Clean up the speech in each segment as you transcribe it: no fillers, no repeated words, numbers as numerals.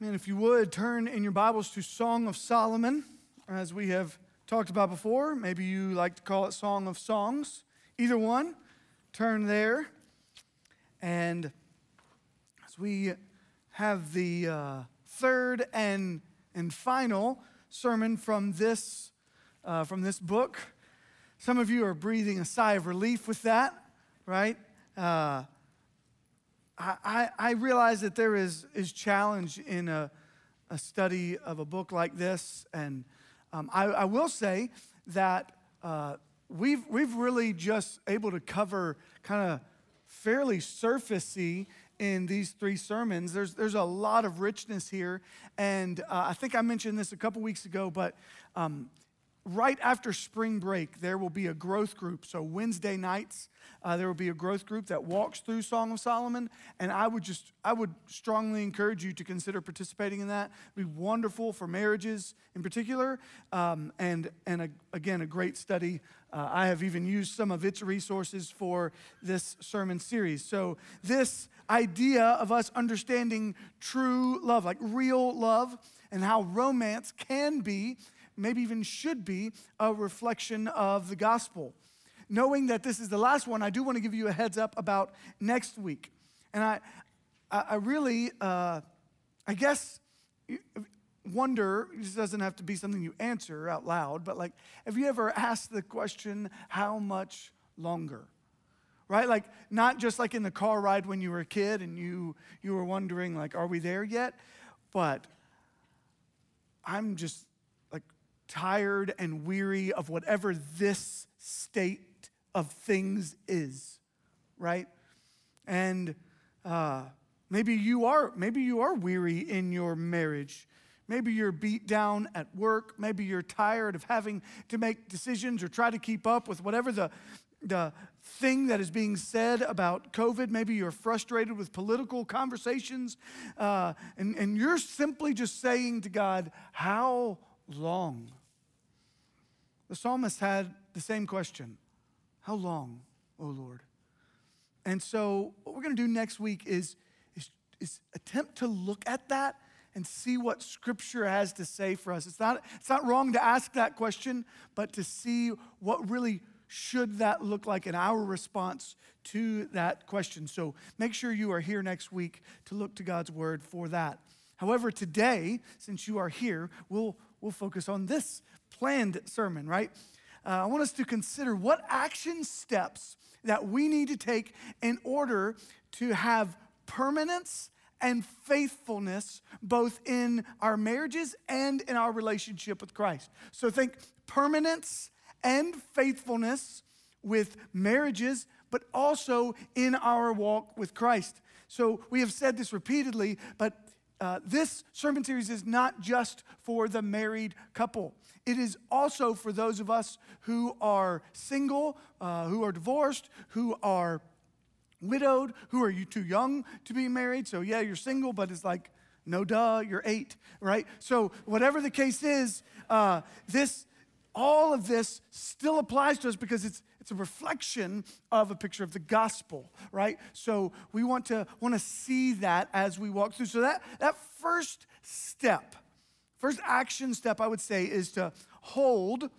Man, if you would, turn in your Bibles to Song of Solomon, as we have talked about before. Maybe you like to call it Song of Songs. Either one, turn there. And as we have the third and final sermon from this book, some of you are breathing a sigh of relief with that, right? I realize that there is challenge in a study of a book like this, and I will say that we've really just able to cover kind of fairly surfacey in these three sermons. There's a lot of richness here, and I think I mentioned this a couple weeks ago, but right after spring break, there will be a growth group. So Wednesday nights, there will be a growth group that walks through Song of Solomon, and I would strongly encourage you to consider participating in that. It'd be wonderful for marriages in particular, and again, a great study. I have even used some of its resources for this sermon series. So this idea of us understanding true love, like real love, and how romance can be, maybe even should be, a reflection of the gospel. Knowing that this is the last one, I do want to give you a heads up about next week. And I really, I guess, wonder, this doesn't have to be something you answer out loud, but like, have you ever asked the question, how much longer? Right? Like, not just like in the car ride when you were a kid and you were wondering, like, are we there yet? But I'm just tired and weary of whatever this state of things is, right? And maybe you are weary in your marriage. Maybe you're beat down at work. Maybe you're tired of having to make decisions or try to keep up with whatever the thing that is being said about COVID. Maybe you're frustrated with political conversations, and you're simply just saying to God, how long? The psalmist had the same question. How long, O Lord? And so what we're going to do next week is attempt to look at that and see what Scripture has to say for us. It's not wrong to ask that question, but to see what really should that look like in our response to that question. So make sure you are here next week to look to God's Word for that. However, today, since you are here, we'll focus on this planned sermon, right? I want us to consider what action steps that we need to take in order to have permanence and faithfulness both in our marriages and in our relationship with Christ. So think permanence and faithfulness with marriages, but also in our walk with Christ. So we have said this repeatedly, but this sermon series is not just for the married couple. It is also for those of us who are single, who are divorced, who are widowed, who are you too young to be married. So yeah, you're single, but it's like, no duh, you're 8, right? So whatever the case is, all of this still applies to us because it's a reflection of a picture of the gospel, right? So we want to see that as we walk through. So that first action step, I would say, is to hold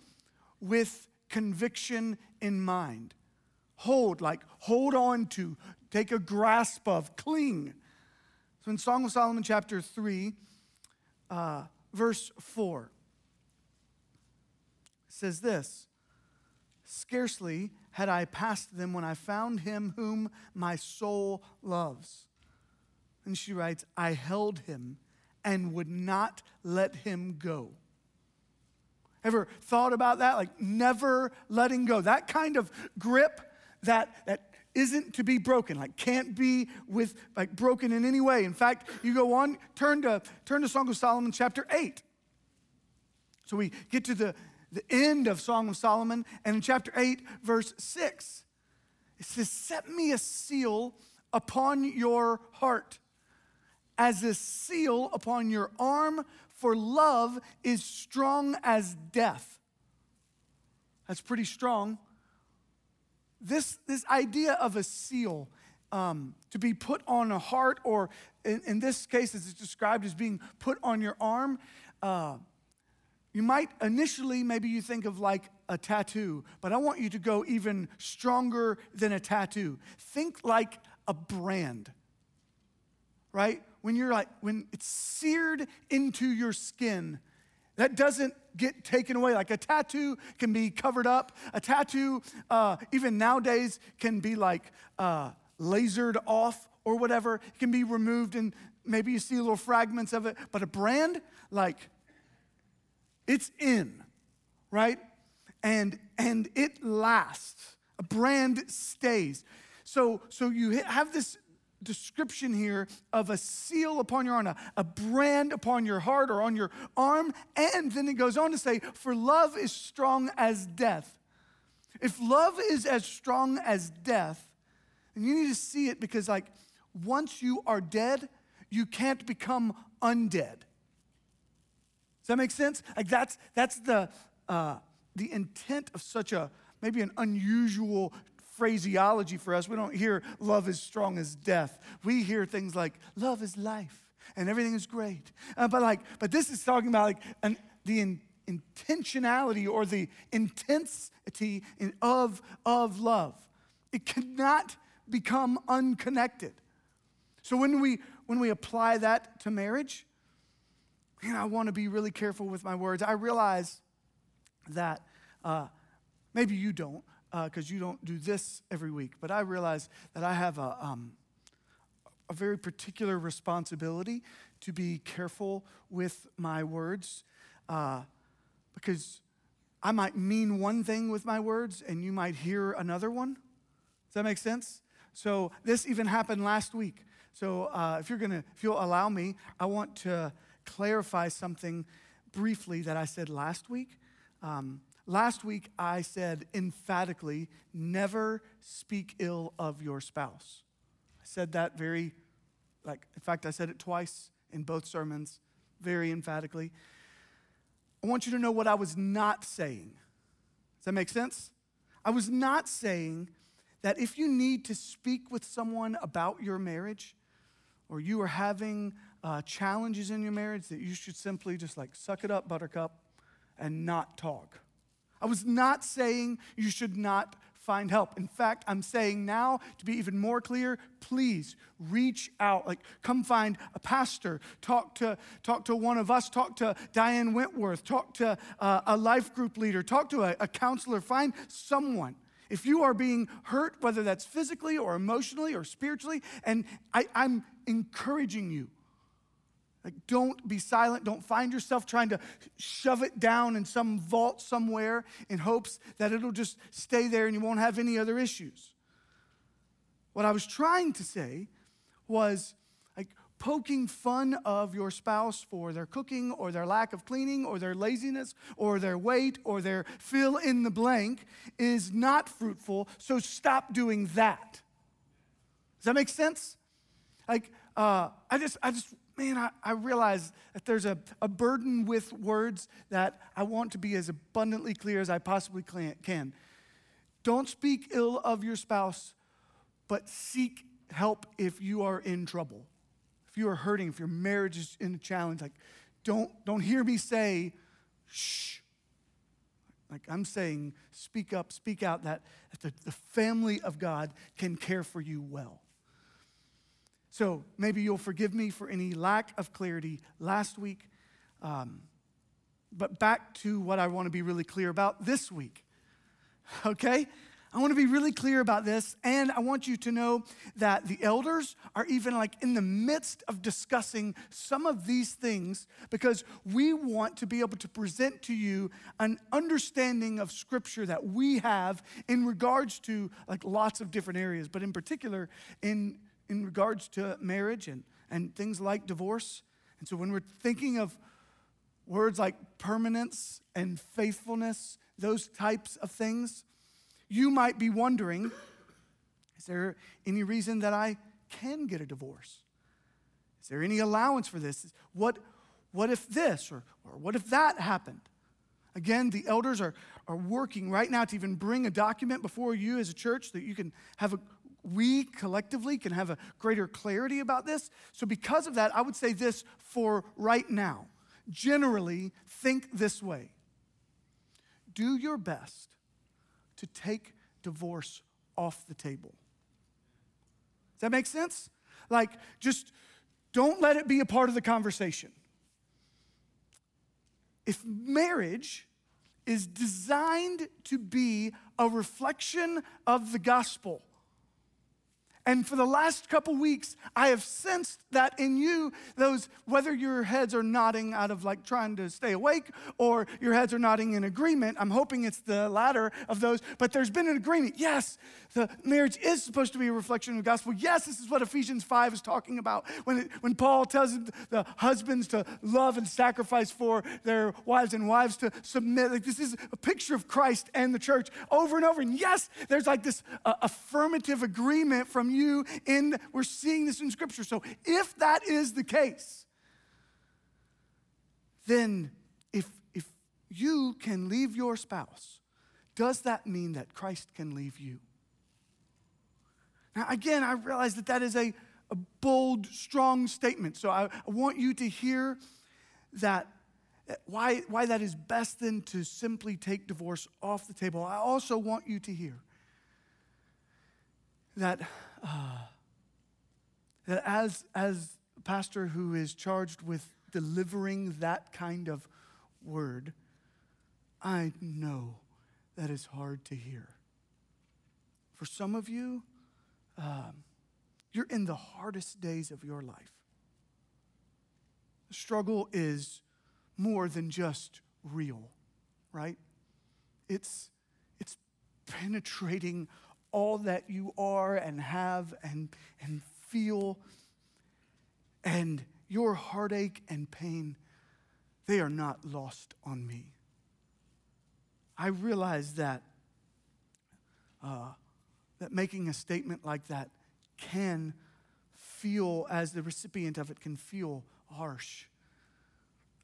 with conviction in mind. Hold, like hold on to, take a grasp of, cling. So in Song of Solomon chapter 3, verse 4, it says this, "Scarcely had I passed them when I found him whom my soul loves." And she writes, "I held him and would not let him go." Ever thought about that? Like never letting go. That kind of grip that isn't to be broken, like can't be broken in any way. In fact, you go on, turn to Song of Solomon chapter 8. So we get to the end of Song of Solomon, and in chapter 8, verse 6, it says, "Set me a seal upon your heart, as a seal upon your arm, for love is strong as death." That's pretty strong. This idea of a seal to be put on a heart, or in this case, as it's described as being put on your arm, you might initially, maybe you think of like a tattoo, but I want you to go even stronger than a tattoo. Think like a brand, right? When it's seared into your skin, that doesn't get taken away. Like a tattoo can be covered up. A tattoo, even nowadays, can be like lasered off or whatever. It can be removed and maybe you see little fragments of it. But a brand, like, it's in, right? And it lasts. A brand stays. So you have this description here of a seal upon your arm, a brand upon your heart or on your arm. And then it goes on to say, for love is strong as death. If love is as strong as death, and you need to see it, because like once you are dead, you can't become undead. Does that make sense? Like that's the intent of such a, maybe an unusual phraseology for us. We don't hear love is strong as death. We hear things like love is life and everything is great. But this is talking about like the intentionality or the intensity of love. It cannot become unconnected. So when we apply that to marriage, I want to be really careful with my words. I realize that maybe you don't, because you don't do this every week, but I realize that I have a very particular responsibility to be careful with my words, because I might mean one thing with my words and you might hear another one. Does that make sense? So this even happened last week. So if you'll allow me, I want to clarify something briefly that I said last week. Last week, I said emphatically, never speak ill of your spouse. I said that in fact, I said it twice in both sermons, very emphatically. I want you to know what I was not saying. Does that make sense? I was not saying that if you need to speak with someone about your marriage, or you are having challenges in your marriage, that you should simply just like suck it up, buttercup, and not talk. I was not saying you should not find help. In fact, I'm saying now, to be even more clear, please reach out. Like, come find a pastor. Talk to one of us. Talk to Diane Wentworth. Talk to a life group leader. Talk to a counselor. Find someone. If you are being hurt, whether that's physically or emotionally or spiritually, and I'm encouraging you. Like, don't be silent. Don't find yourself trying to shove it down in some vault somewhere in hopes that it'll just stay there and you won't have any other issues. What I was trying to say was like poking fun of your spouse for their cooking or their lack of cleaning or their laziness or their weight or their fill in the blank is not fruitful, so stop doing that. Does that make sense? Like, I realize that there's a burden with words that I want to be as abundantly clear as I possibly can. Don't speak ill of your spouse, but seek help if you are in trouble. If you are hurting, if your marriage is in a challenge, like don't hear me say, shh. Like I'm saying, speak up, speak out, that the family of God can care for you well. So maybe you'll forgive me for any lack of clarity last week. But back to what I want to be really clear about this week, okay? I want to be really clear about this, and I want you to know that the elders are even like in the midst of discussing some of these things, because we want to be able to present to you an understanding of Scripture that we have in regards to like lots of different areas, but in particular in regards to marriage and things like divorce. And so when we're thinking of words like permanence and faithfulness, those types of things, you might be wondering, is there any reason that I can get a divorce? Is there any allowance for this? What if this or what if that happened? Again, the elders are working right now to even bring a document before you as a church that you can have a we collectively can have a greater clarity about this. So because of that, I would say this for right now. Generally, think this way. Do your best to take divorce off the table. Does that make sense? Like, just don't let it be a part of the conversation. If marriage is designed to be a reflection of the gospel, and for the last couple weeks, I have sensed that in you, those, whether your heads are nodding out of like trying to stay awake or your heads are nodding in agreement, I'm hoping it's the latter of those, but there's been an agreement. Yes, the marriage is supposed to be a reflection of the gospel. Yes, this is what Ephesians 5 is talking about. When Paul tells the husbands to love and sacrifice for their wives and wives to submit, like this is a picture of Christ and the church over and over. And yes, there's like this affirmative agreement from you, and we're seeing this in Scripture. So if that is the case, then if you can leave your spouse, does that mean that Christ can leave you? Now, again, I realize that that is a bold, strong statement. So I want you to hear that why that is best then to simply take divorce off the table. I also want you to hear that as a pastor who is charged with delivering that kind of word, I know that is hard to hear. For some of you, you're in the hardest days of your life. The struggle is more than just real, right? It's penetrating all that you are and have and feel, and your heartache and pain, they are not lost on me. I realize that that making a statement like that can feel, as the recipient of it, can feel harsh.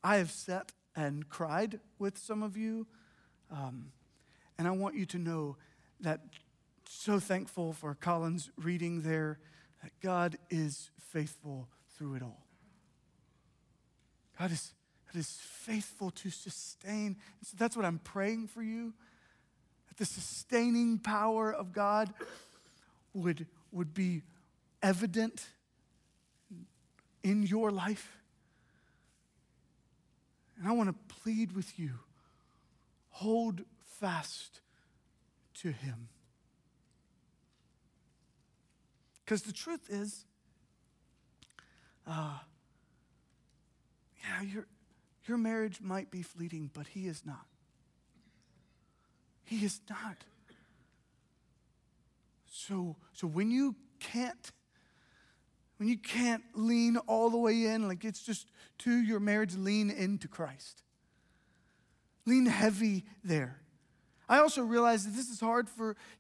I have sat and cried with some of you, and I want you to know that. So thankful for Colin's reading there, that God is faithful through it all. God is faithful to sustain. And so that's what I'm praying for you, that the sustaining power of God would be evident in your life. And I want to plead with you, hold fast to him. Because the truth is, your marriage might be fleeting, but he is not. He is not. So when you can't lean all the way in, like it's just to your marriage, lean into Christ. Lean heavy there. I also realize that this is hard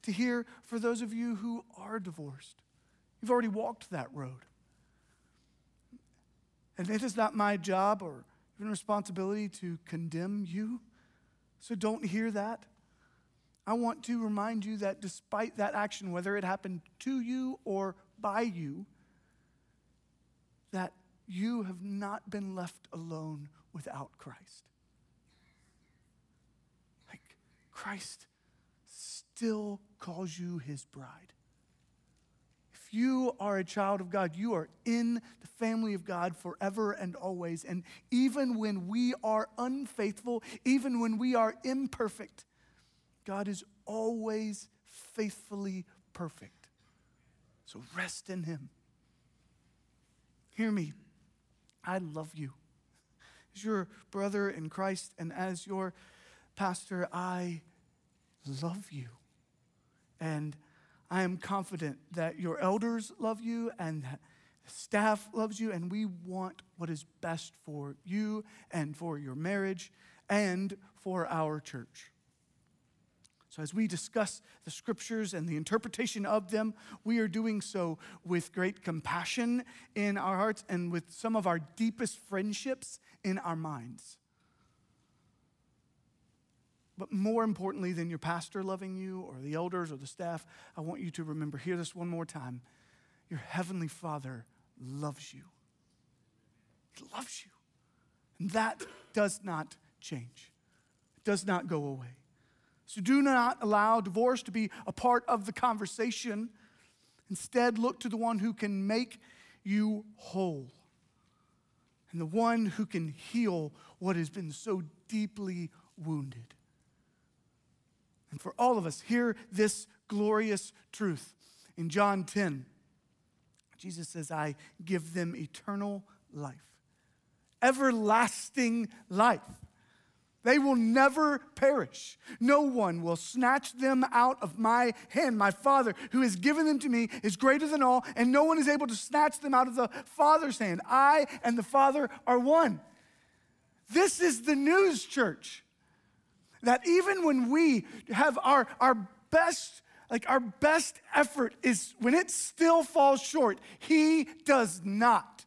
to hear for those of you who are divorced. You've already walked that road. And it is not my job or even responsibility to condemn you. So don't hear that. I want to remind you that despite that action, whether it happened to you or by you, that you have not been left alone without Christ. Like, Christ still calls you his bride. You are a child of God. You are in the family of God forever and always. And even when we are unfaithful, even when we are imperfect, God is always faithfully perfect. So rest in him. Hear me. I love you. As your brother in Christ and as your pastor, I love you. And I am confident that your elders love you and that staff loves you, and we want what is best for you and for your marriage and for our church. So as we discuss the scriptures and the interpretation of them, we are doing so with great compassion in our hearts and with some of our deepest friendships in our minds. But more importantly than your pastor loving you or the elders or the staff, I want you to remember, hear this one more time, your heavenly Father loves you. He loves you. And that does not change. It does not go away. So do not allow divorce to be a part of the conversation. Instead, look to the one who can make you whole and the one who can heal what has been so deeply wounded. And for all of us, hear this glorious truth. In John 10, Jesus says, I give them eternal life, everlasting life. They will never perish. No one will snatch them out of my hand. My Father, who has given them to me, is greater than all, and no one is able to snatch them out of the Father's hand. I and the Father are one. This is the news, church, that even when we have our best effort is when it still falls short, He does not.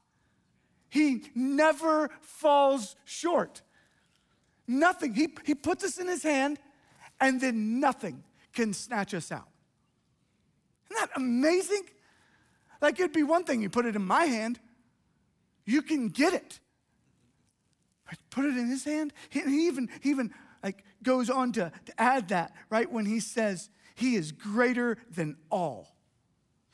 He never falls short. Nothing. He puts us in His hand, and then nothing can snatch us out. Isn't that amazing? Like, it'd be one thing, you put it in my hand, you can get it. But put it in His hand. He even goes on to add that, right, when He says He is greater than all.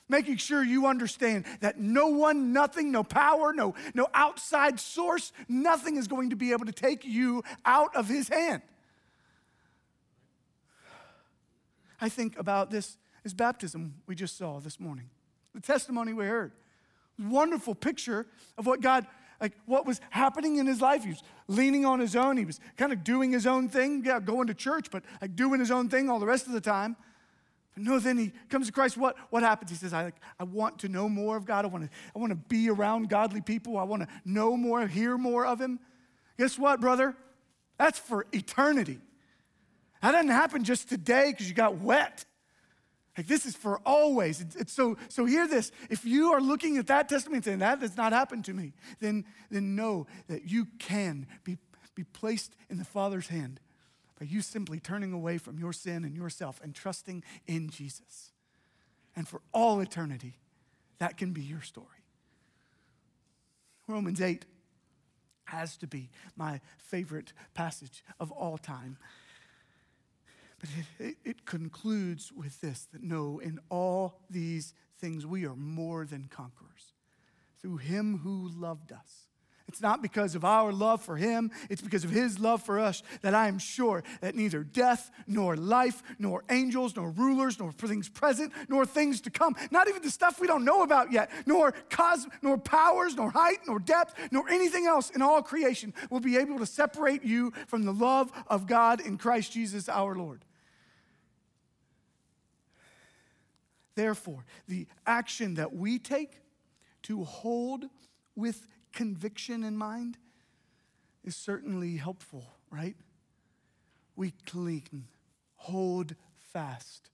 Making sure you understand that no one, nothing, no power, no outside source, nothing is going to be able to take you out of His hand. I think about this baptism we just saw this morning, the testimony we heard. Wonderful picture of what God, what was happening in his life. He was leaning on his own. He was kind of doing his own thing, going to church, but doing his own thing all the rest of the time. But no, then he comes to Christ. What happens? He says, I want to know more of God. I want to be around godly people. I want to know more, hear more of Him. Guess what, brother? That's for eternity. That doesn't happen just today because you got wet. This is for always. So hear this. If you are looking at that testimony and saying, that does not happen to me, then know that you can be placed in the Father's hand. Are you simply turning away from your sin and yourself and trusting in Jesus? And for all eternity, that can be your story. Romans 8 has to be my favorite passage of all time. But it concludes with this, that no, in all these things, we are more than conquerors through Him who loved us. It's not because of our love for Him, it's because of His love for us that I am sure that neither death, nor life, nor angels, nor rulers, nor things present, nor things to come, not even the stuff we don't know about yet, nor powers, nor height, nor depth, nor anything else in all creation will be able to separate you from the love of God in Christ Jesus our Lord. Therefore, the action that we take to hold with conviction in mind is certainly helpful, right? We cling, hold fast.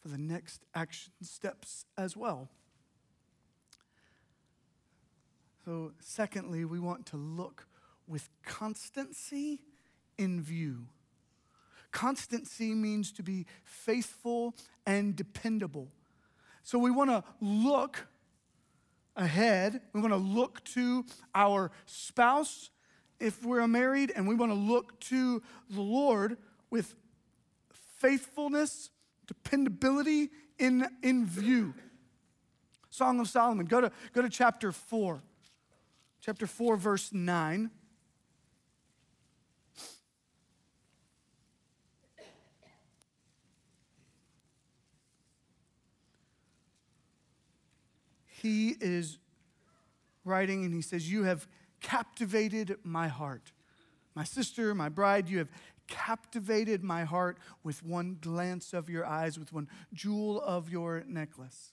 For the next action steps as well. So secondly, we want to look with constancy in view. Constancy means to be faithful and dependable. So we want to look ahead. We want to look to our spouse if we're married, and we want to look to the Lord with faithfulness, dependability in view. Song of Solomon, go to chapter 4. Chapter 4, verse 9. He is writing and he says, you have captivated my heart. My sister, my bride, you have captivated my heart with one glance of your eyes, with one jewel of your necklace.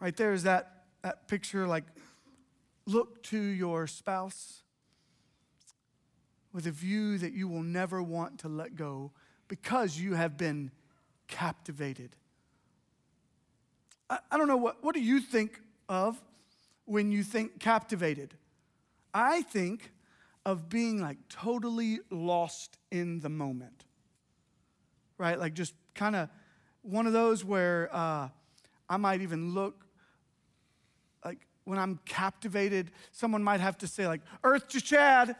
Right there is that picture, look to your spouse with a view that you will never want to let go because you have been captivated. I don't know, what do you think of when you think captivated. I think of being like totally lost in the moment, right? Like just kind of one of those where I might even look, like when I'm captivated, someone might have to say like, "Earth to Chad,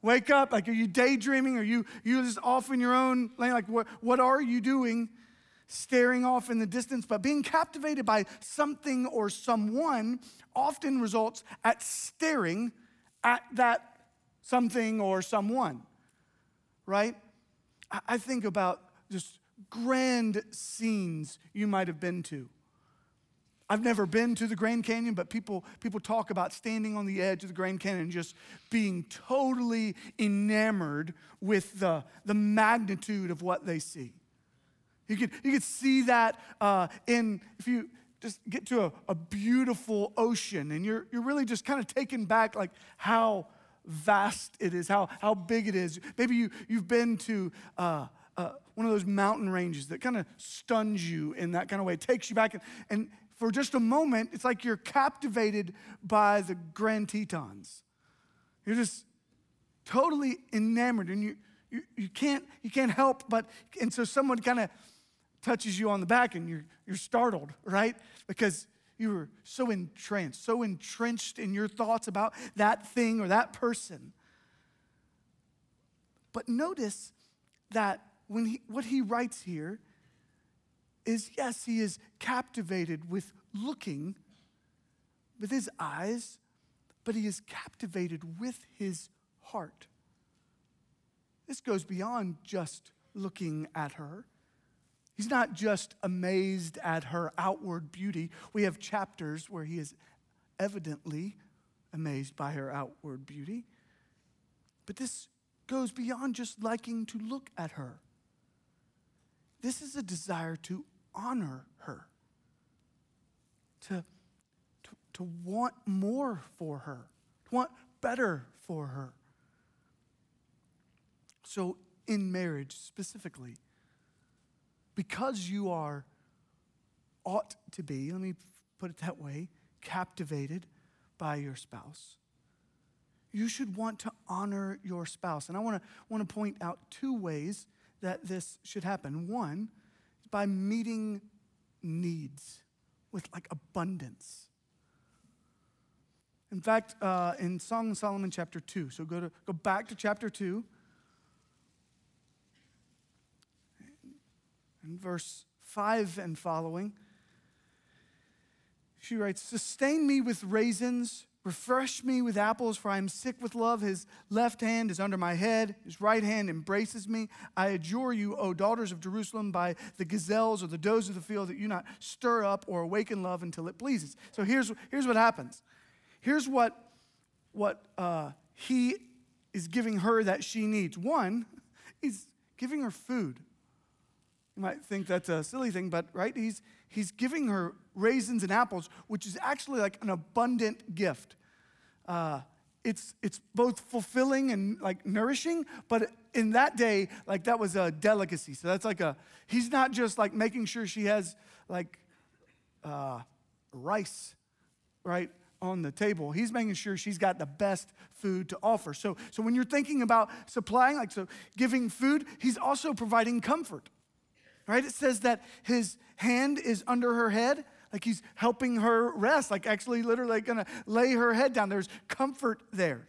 wake up." Like, are you daydreaming? Are you just off in your own lane? Like what are you doing? Staring off in the distance, but being captivated by something or someone often results at staring at that something or someone, right? I think about just grand scenes you might have been to. I've never been to the Grand Canyon, but people talk about standing on the edge of the Grand Canyon and just being totally enamored with the magnitude of what they see. You could see that if you just get to a beautiful ocean and you're really just kind of taken back, like how vast it is, how big it is. Maybe you've been to one of those mountain ranges that kind of stuns you in that kind of way. It takes you back and for just a moment, it's like you're captivated by the Grand Tetons. You're just totally enamored and you can't help but, and so someone kind of touches you on the back and you're startled, right? Because you were so entrenched in your thoughts about that thing or that person. But notice that when what he writes here is, yes, he is captivated with looking with his eyes, but he is captivated with his heart. This goes beyond just looking at her. He's not just amazed at her outward beauty. We have chapters where he is evidently amazed by her outward beauty. But this goes beyond just liking to look at her. This is a desire to honor her, to want more for her, to want better for her. So in marriage specifically, because you ought to be, let me put it that way, captivated by your spouse, you should want to honor your spouse. And I want to point out two ways that this should happen. One is by meeting needs with like abundance. In fact, in Song of Solomon chapter 2, so go back to chapter 2. In verse 5 and following, she writes, "Sustain me with raisins, refresh me with apples, for I am sick with love. His left hand is under my head, his right hand embraces me. I adjure you, O daughters of Jerusalem, by the gazelles or the does of the field, that you not stir up or awaken love until it pleases." So here's what happens. Here's what he is giving her that she needs. One, he's giving her food. You might think that's a silly thing, but right, he's giving her raisins and apples, which is actually like an abundant gift. It's both fulfilling and like nourishing, but in that day, like that was a delicacy. So that's like he's not just like making sure she has like rice, right, on the table. He's making sure she's got the best food to offer. So when you're thinking about supplying, like so giving food, he's also providing comfort. Right? It says that his hand is under her head, like he's helping her rest, like actually literally gonna lay her head down. There's comfort there.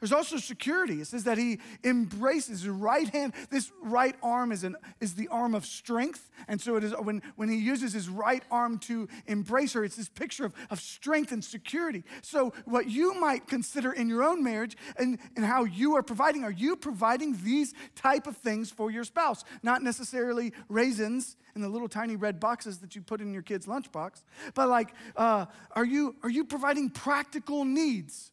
There's also security. It says that he embraces his right hand. This right arm is the arm of strength. And so it is when he uses his right arm to embrace her, it's this picture of strength and security. So what you might consider in your own marriage and how you are providing, are you providing these type of things for your spouse? Not necessarily raisins in the little tiny red boxes that you put in your kid's lunchbox, but like are you providing practical needs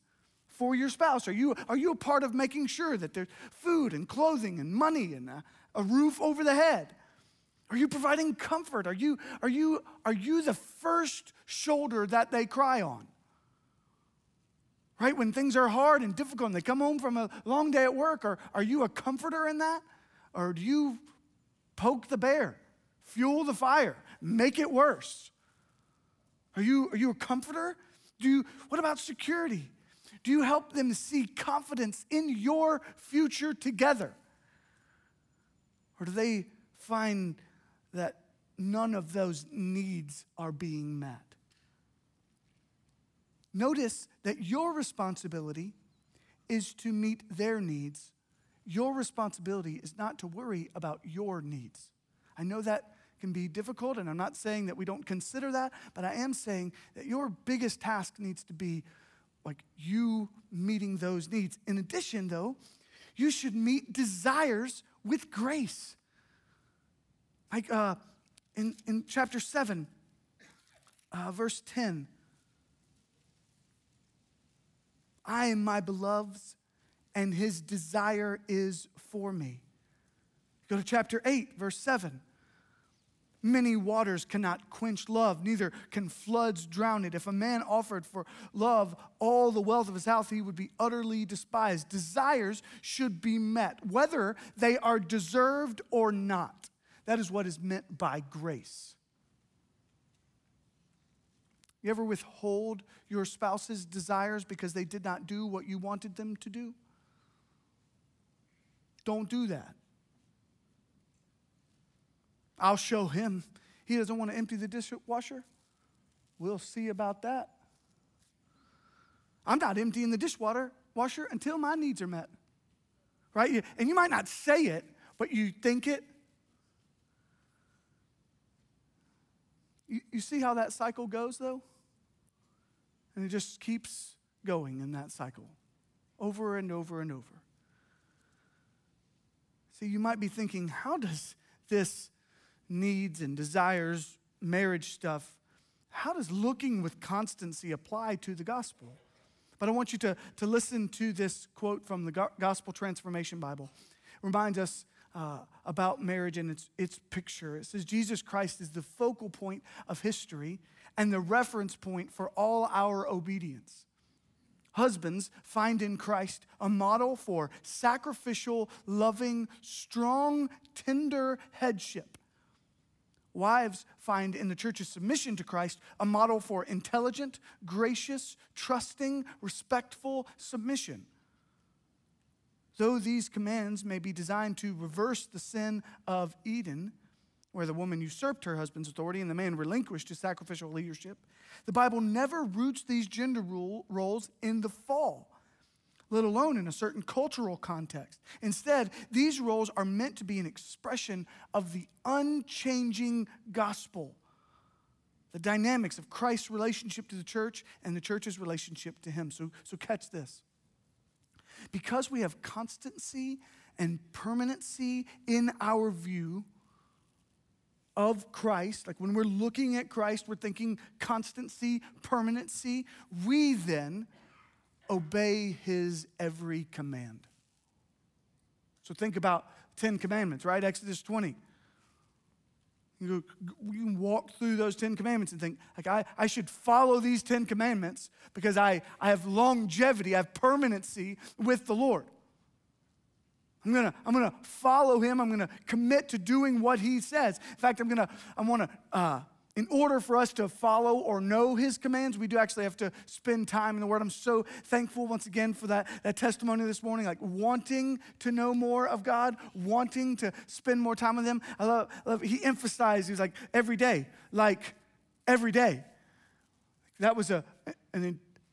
for your spouse? Are you a part of making sure that there's food and clothing and money and a roof over the head? Are you providing comfort? Are you the first shoulder that they cry on? Right? When things are hard and difficult and they come home from a long day at work, or are you a comforter in that? Or do you poke the bear, fuel the fire, make it worse? Are you a comforter? What about security? Do you help them see confidence in your future together? Or do they find that none of those needs are being met? Notice that your responsibility is to meet their needs. Your responsibility is not to worry about your needs. I know that can be difficult, and I'm not saying that we don't consider that, but I am saying that your biggest task needs to be like you meeting those needs. In addition, though, you should meet desires with grace. Like in chapter 7, verse 10, I am my beloved's, and his desire is for me. Go to chapter 8, verse 7. Many waters cannot quench love, neither can floods drown it. If a man offered for love all the wealth of his house, he would be utterly despised. Desires should be met, whether they are deserved or not. That is what is meant by grace. You ever withhold your spouse's desires because they did not do what you wanted them to do? Don't do that. I'll show him. He doesn't want to empty the dishwasher. We'll see about that. I'm not emptying the dishwasher until my needs are met. Right? And you might not say it, but you think it. You see how that cycle goes, though? And it just keeps going in that cycle over and over and over. See, you might be thinking, how does this needs and desires, marriage stuff, how does looking with constancy apply to the gospel? But I want you to listen to this quote from the Gospel Transformation Bible. It reminds us about marriage and its picture. It says, Jesus Christ is the focal point of history and the reference point for all our obedience. Husbands, find in Christ a model for sacrificial, loving, strong, tender headship. Wives, find in the church's submission to Christ a model for intelligent, gracious, trusting, respectful submission. Though these commands may be designed to reverse the sin of Eden, where the woman usurped her husband's authority and the man relinquished his sacrificial leadership, the Bible never roots these gender roles in the fall, let alone in a certain cultural context. Instead, these roles are meant to be an expression of the unchanging gospel, the dynamics of Christ's relationship to the church and the church's relationship to him. So catch this. Because we have constancy and permanency in our view of Christ, like when we're looking at Christ, we're thinking constancy, permanency, we then obey his every command. So think about 10 commandments, right? Exodus 20. You can walk through those 10 commandments and think, like, I should follow these 10 commandments because I have longevity, I have permanency with the Lord. I'm gonna follow him. I'm gonna commit to doing what he says. In fact, in order for us to follow or know his commands, we do actually have to spend time in the Word. I'm so thankful once again for that testimony this morning, like wanting to know more of God, wanting to spend more time with him. I love he emphasized, he was like, every day, like every day. That was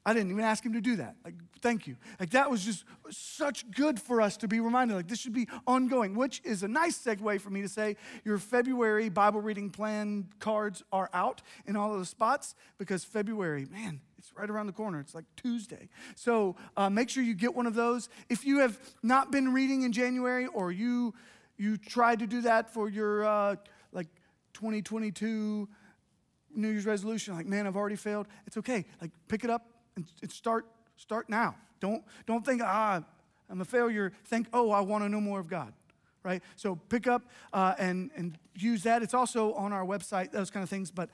I didn't even ask him to do that. Like, thank you. Like, that was just such good for us to be reminded. Like, this should be ongoing, which is a nice segue for me to say your February Bible reading plan cards are out in all of the spots because February, man, it's right around the corner. It's like Tuesday. So make sure you get one of those. If you have not been reading in January or you tried to do that for your 2022 New Year's resolution, like, man, I've already failed. It's okay. Like, pick it up. And start now. Don't think, I'm a failure. Think, I want to know more of God, right? So pick up and use that. It's also on our website, those kind of things. But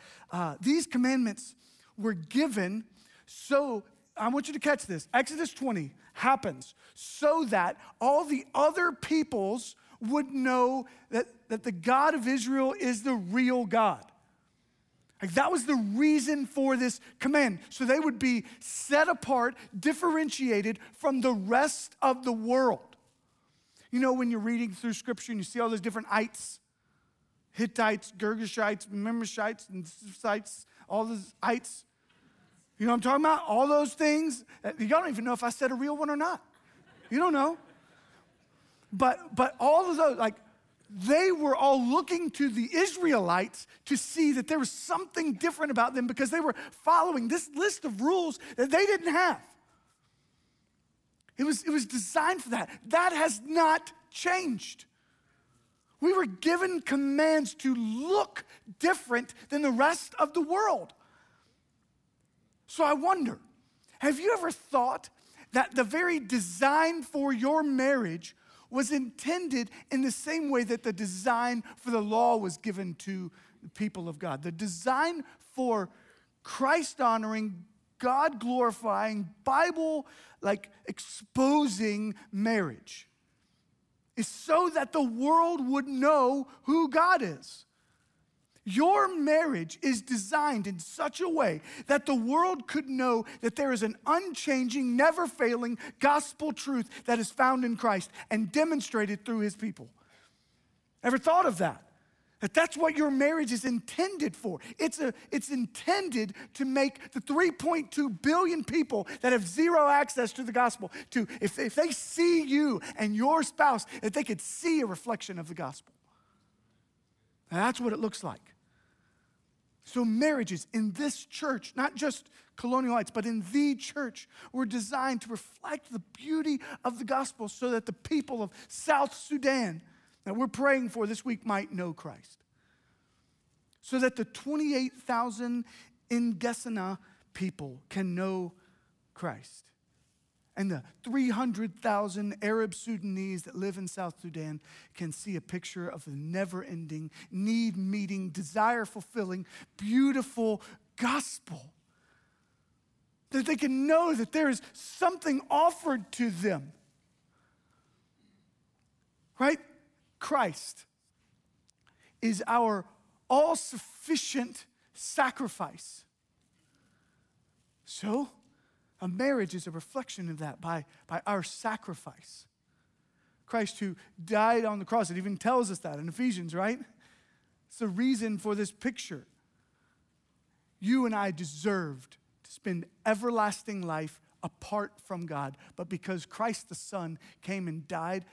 these commandments were given so, I want you to catch this. Exodus 20 happens so that all the other peoples would know that the God of Israel is the real God. Like that was the reason for this command. So they would be set apart, differentiated from the rest of the world. You know, when you're reading through scripture and you see all those different ites, Hittites, Girgashites, Memeshites, and sites, all those ites. You know what I'm talking about? All those things. Y'all don't even know if I said a real one or not. You don't know. But all of those, like, they were all looking to the Israelites to see that there was something different about them because they were following this list of rules that they didn't have. It was designed for that. That has not changed. We were given commands to look different than the rest of the world. So I wonder, have you ever thought that the very design for your marriage was intended in the same way that the design for the law was given to the people of God? The design for Christ-honoring, God-glorifying, Bible-like exposing marriage is so that the world would know who God is. Your marriage is designed in such a way that the world could know that there is an unchanging, never-failing gospel truth that is found in Christ and demonstrated through his people. Ever thought of that? That that's what your marriage is intended for. It's intended to make the 3.2 billion people that have zero access to the gospel, to if they see you and your spouse, that they could see a reflection of the gospel. Now, that's what it looks like. So marriages in this church, not just Colonial Heights, but in the church, were designed to reflect the beauty of the gospel so that the people of South Sudan that we're praying for this week might know Christ. So that the 28,000 Ingesana people can know Christ. And the 300,000 Arab Sudanese that live in South Sudan can see a picture of the never-ending, need-meeting, desire-fulfilling, beautiful gospel. That they can know that there is something offered to them. Right? Christ is our all-sufficient sacrifice. So, a marriage is a reflection of that by our sacrifice. Christ who died on the cross, it even tells us that in Ephesians, right? It's the reason for this picture. You and I deserved to spend everlasting life apart from God, but because Christ the Son came and died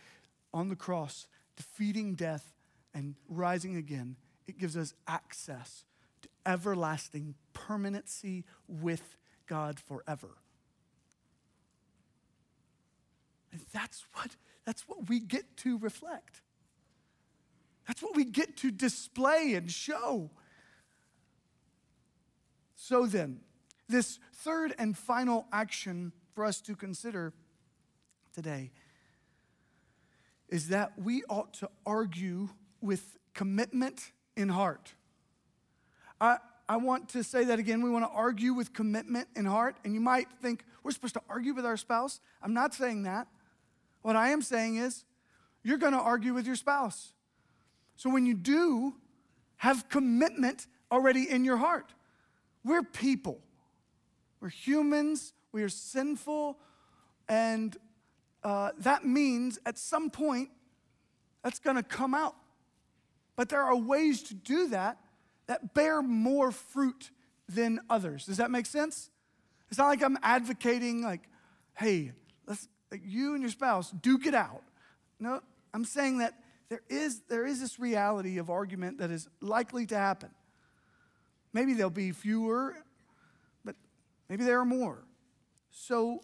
on the cross, defeating death and rising again, it gives us access to everlasting permanency with God forever. That's what we get to reflect. That's what we get to display and show. So then, this third and final action for us to consider today is that we ought to argue with commitment in heart. I want to say that again. We want to argue with commitment in heart. And you might think, we're supposed to argue with our spouse. I'm not saying that. What I am saying is, you're going to argue with your spouse. So when you do, have commitment already in your heart. We're people. We're humans. We are sinful. And that means at some point, that's going to come out. But there are ways to do that bear more fruit than others. Does that make sense? It's not like I'm advocating like, hey, let's you and your spouse duke it out. No, I'm saying that there is this reality of argument that is likely to happen. Maybe there'll be fewer, but maybe there are more. So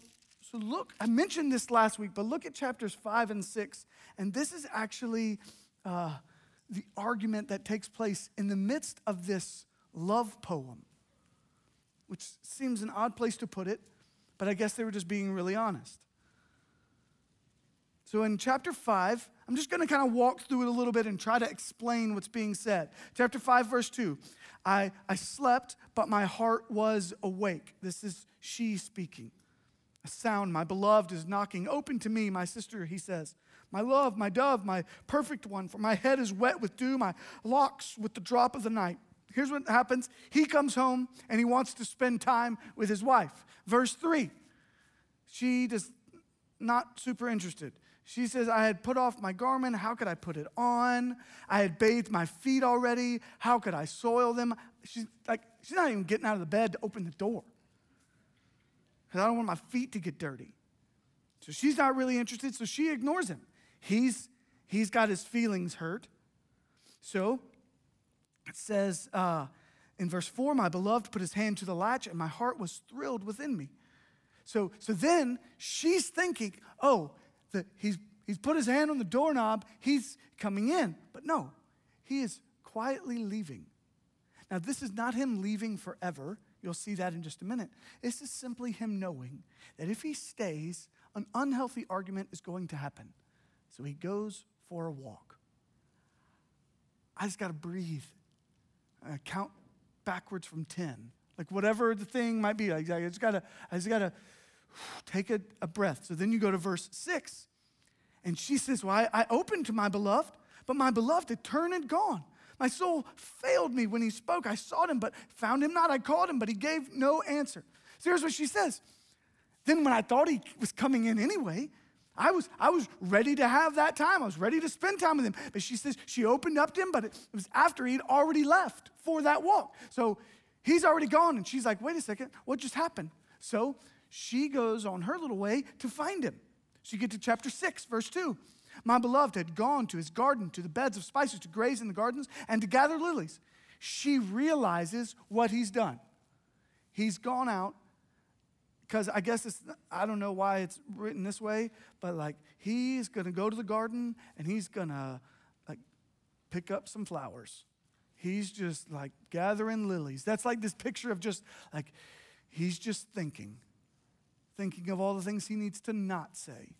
look, I mentioned this last week, but look at chapters 5 and 6, and this is actually the argument that takes place in the midst of this love poem, which seems an odd place to put it, but I guess they were just being really honest. So in chapter 5, I'm just going to kind of walk through it a little bit and try to explain what's being said. Chapter 5, verse 2, I slept, but my heart was awake. This is she speaking. A sound, my beloved is knocking. Open to me, my sister, he says. My love, my dove, my perfect one, for my head is wet with dew, my locks with the drop of the night. here's what happens. He comes home and he wants to spend time with his wife. Verse 3, she is not super interested. She says, I had put off my garment. How could I put it on? I had bathed my feet already. How could I soil them? She's not even getting out of the bed to open the door. Because I don't want my feet to get dirty. So she's not really interested, so she ignores him. He's got his feelings hurt. So it says in verse 4, my beloved put his hand to the latch, and my heart was thrilled within me. So then she's thinking, oh, he's put his hand on the doorknob. He's coming in. But no, he is quietly leaving. Now, this is not him leaving forever. You'll see that in just a minute. This is simply him knowing that if he stays, an unhealthy argument is going to happen. So he goes for a walk. I just got to breathe. I count backwards from 10. Like whatever the thing might be. Like I just got to take a breath. So then you go to verse 6. And she says, well, I opened to my beloved, but my beloved had turned and gone. My soul failed me when he spoke. I sought him, but found him not. I called him, but he gave no answer. So here's what she says. Then when I thought he was coming in anyway, I was ready to have that time. I was ready to spend time with him. But she says she opened up to him, but it was after he'd already left for that walk. So he's already gone. And she's like, wait a second, what just happened? So she goes on her little way to find him. So you get to chapter 6, verse 2. My beloved had gone to his garden, to the beds of spices, to graze in the gardens, and to gather lilies. She realizes what he's done. He's gone out because I guess I don't know why it's written this way, but like he's going to go to the garden and he's going to like pick up some flowers. He's just like gathering lilies. That's like this picture of just like he's just thinking of all the things he needs to not say.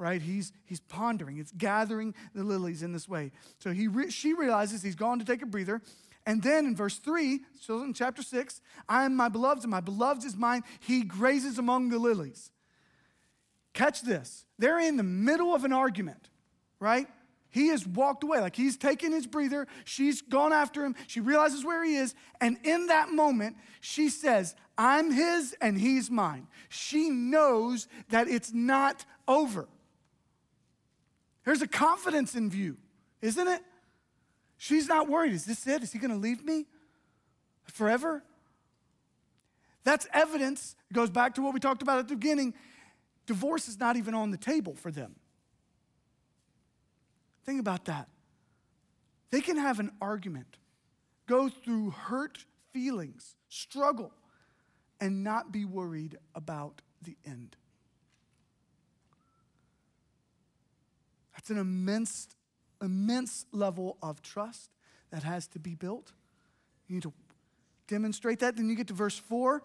Right? He's pondering. It's gathering the lilies in this way. So she realizes he's gone to take a breather. And then in verse 3, still in chapter 6, I am my beloved's and my beloved's is mine. He grazes among the lilies. Catch this. They're in the middle of an argument, right? He has walked away. Like he's taken his breather. She's gone after him. She realizes where he is. And in that moment, she says, I'm his and he's mine. She knows that it's not over. There's a confidence in view, isn't it? She's not worried. Is this it? Is he going to leave me forever? That's evidence. It goes back to what we talked about at the beginning. Divorce is not even on the table for them. Think about that. They can have an argument, go through hurt feelings, struggle, and not be worried about the end. It's an immense, immense level of trust that has to be built. You need to demonstrate that. Then you get to verse 4.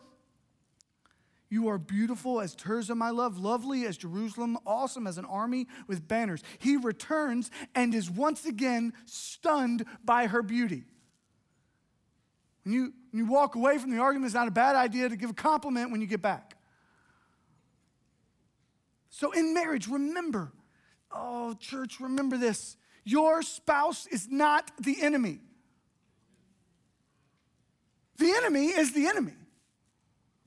You are beautiful as Tirzah, my love, lovely as Jerusalem, awesome as an army with banners. He returns and is once again stunned by her beauty. When you walk away from the argument, it's not a bad idea to give a compliment when you get back. So in marriage, remember, oh, church, remember this. Your spouse is not the enemy. The enemy is the enemy.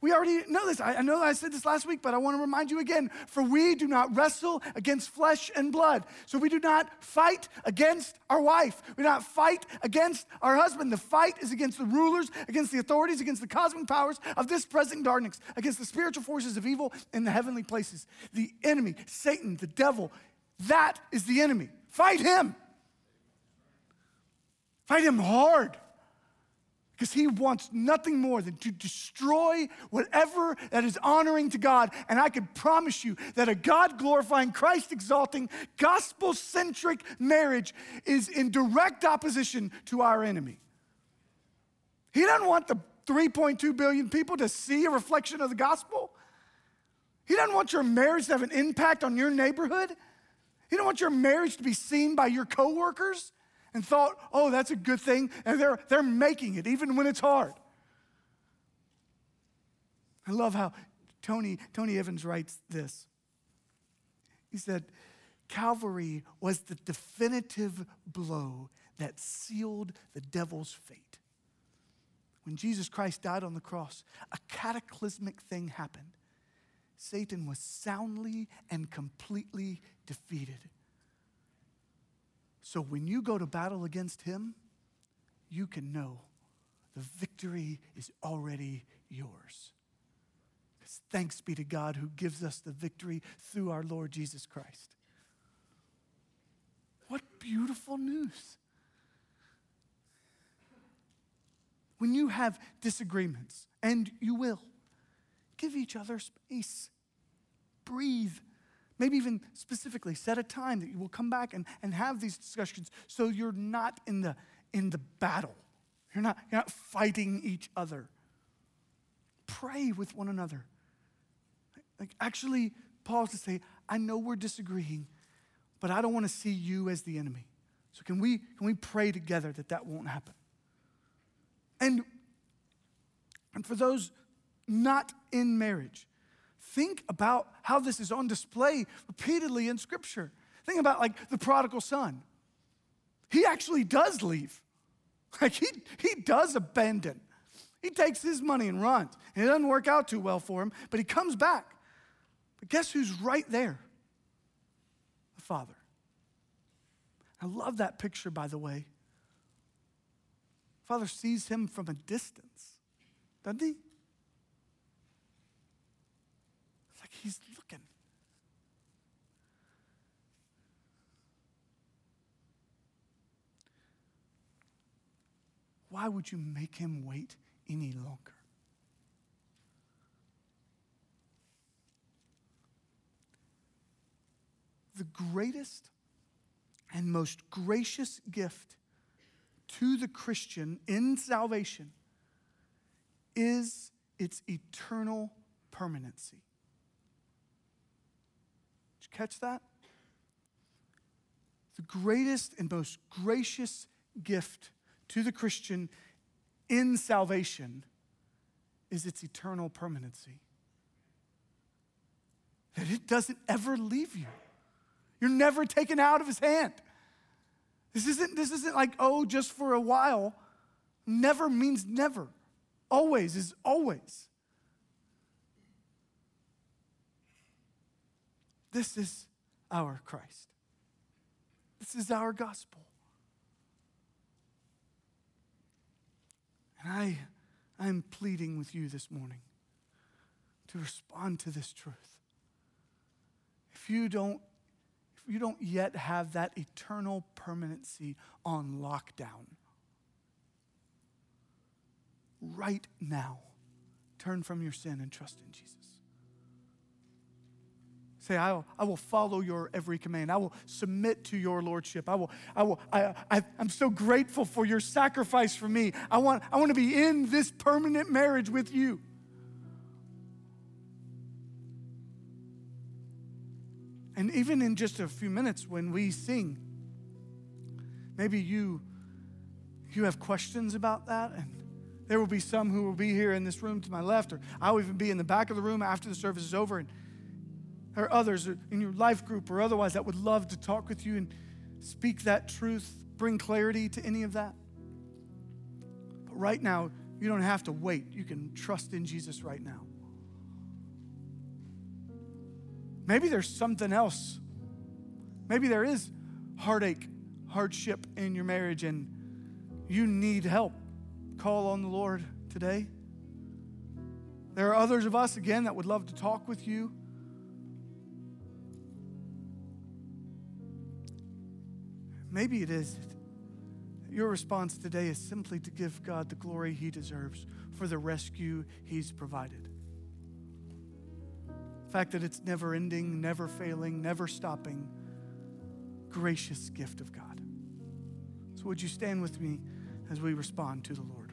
We already know this. I know I said this last week, but I want to remind you again. For we do not wrestle against flesh and blood. So we do not fight against our wife. We do not fight against our husband. The fight is against the rulers, against the authorities, against the cosmic powers of this present darkness, against the spiritual forces of evil in the heavenly places. The enemy, Satan, the devil, that is the enemy. Fight him. Fight him hard. Because he wants nothing more than to destroy whatever that is honoring to God. And I can promise you that a God-glorifying, Christ-exalting, gospel-centric marriage is in direct opposition to our enemy. He doesn't want the 3.2 billion people to see a reflection of the gospel. He doesn't want your marriage to have an impact on your neighborhood. He doesn't want your marriage to be seen by your coworkers and thought, oh, that's a good thing, and they're making it, even when it's hard. I love how Tony Evans writes this. He said, Calvary was the definitive blow that sealed the devil's fate. When Jesus Christ died on the cross, a cataclysmic thing happened. Satan was soundly and completely defeated. So when you go to battle against him, you can know the victory is already yours. Because thanks be to God who gives us the victory through our Lord Jesus Christ. What beautiful news. When you have disagreements, and you will, give each other space. Breathe. Maybe even specifically set a time that you will come back and have these discussions so you're not in the battle. You're not fighting each other. Pray with one another. Like actually pause to say, I know we're disagreeing, but I don't want to see you as the enemy. So can we pray together that won't happen? And for those not in marriage, think about how this is on display repeatedly in Scripture. Think about like the prodigal son. He actually does leave. Like he does abandon. He takes his money and runs. And it doesn't work out too well for him, but he comes back. But guess who's right there? The father. I love that picture, by the way. Father sees him from a distance, doesn't he? It's like he's looking. Why would you make him wait any longer? The greatest and most gracious gift to the Christian in salvation is its eternal permanency. Did you catch that? The greatest and most gracious gift to the Christian in salvation is its eternal permanency. That it doesn't ever leave you. You're never taken out of his hand. This isn't like, oh, just for a while. Never means never. Always is always. This is our Christ. This is our gospel. And I'm pleading with you this morning to respond to this truth. If you don't yet have that eternal permanency on lockdown, right now, turn from your sin and trust in Jesus. Say, I will follow your every command. I will submit to your lordship. I'm so grateful for your sacrifice for me. I want to be in this permanent marriage with you. And even in just a few minutes when we sing, maybe you have questions about that, and there will be some who will be here in this room to my left, or I'll even be in the back of the room after the service is over, and there are others in your life group or otherwise that would love to talk with you and speak that truth, bring clarity to any of that. But right now, you don't have to wait. You can trust in Jesus right now. Maybe there's something else. Maybe there is heartache, hardship in your marriage, and you need help. Call on the Lord today. There are others of us, again, that would love to talk with you. Maybe it is that your response today is simply to give God the glory he deserves for the rescue he's provided. The fact that it's never ending, never failing, never stopping, gracious gift of God. So would you stand with me as we respond to the Lord?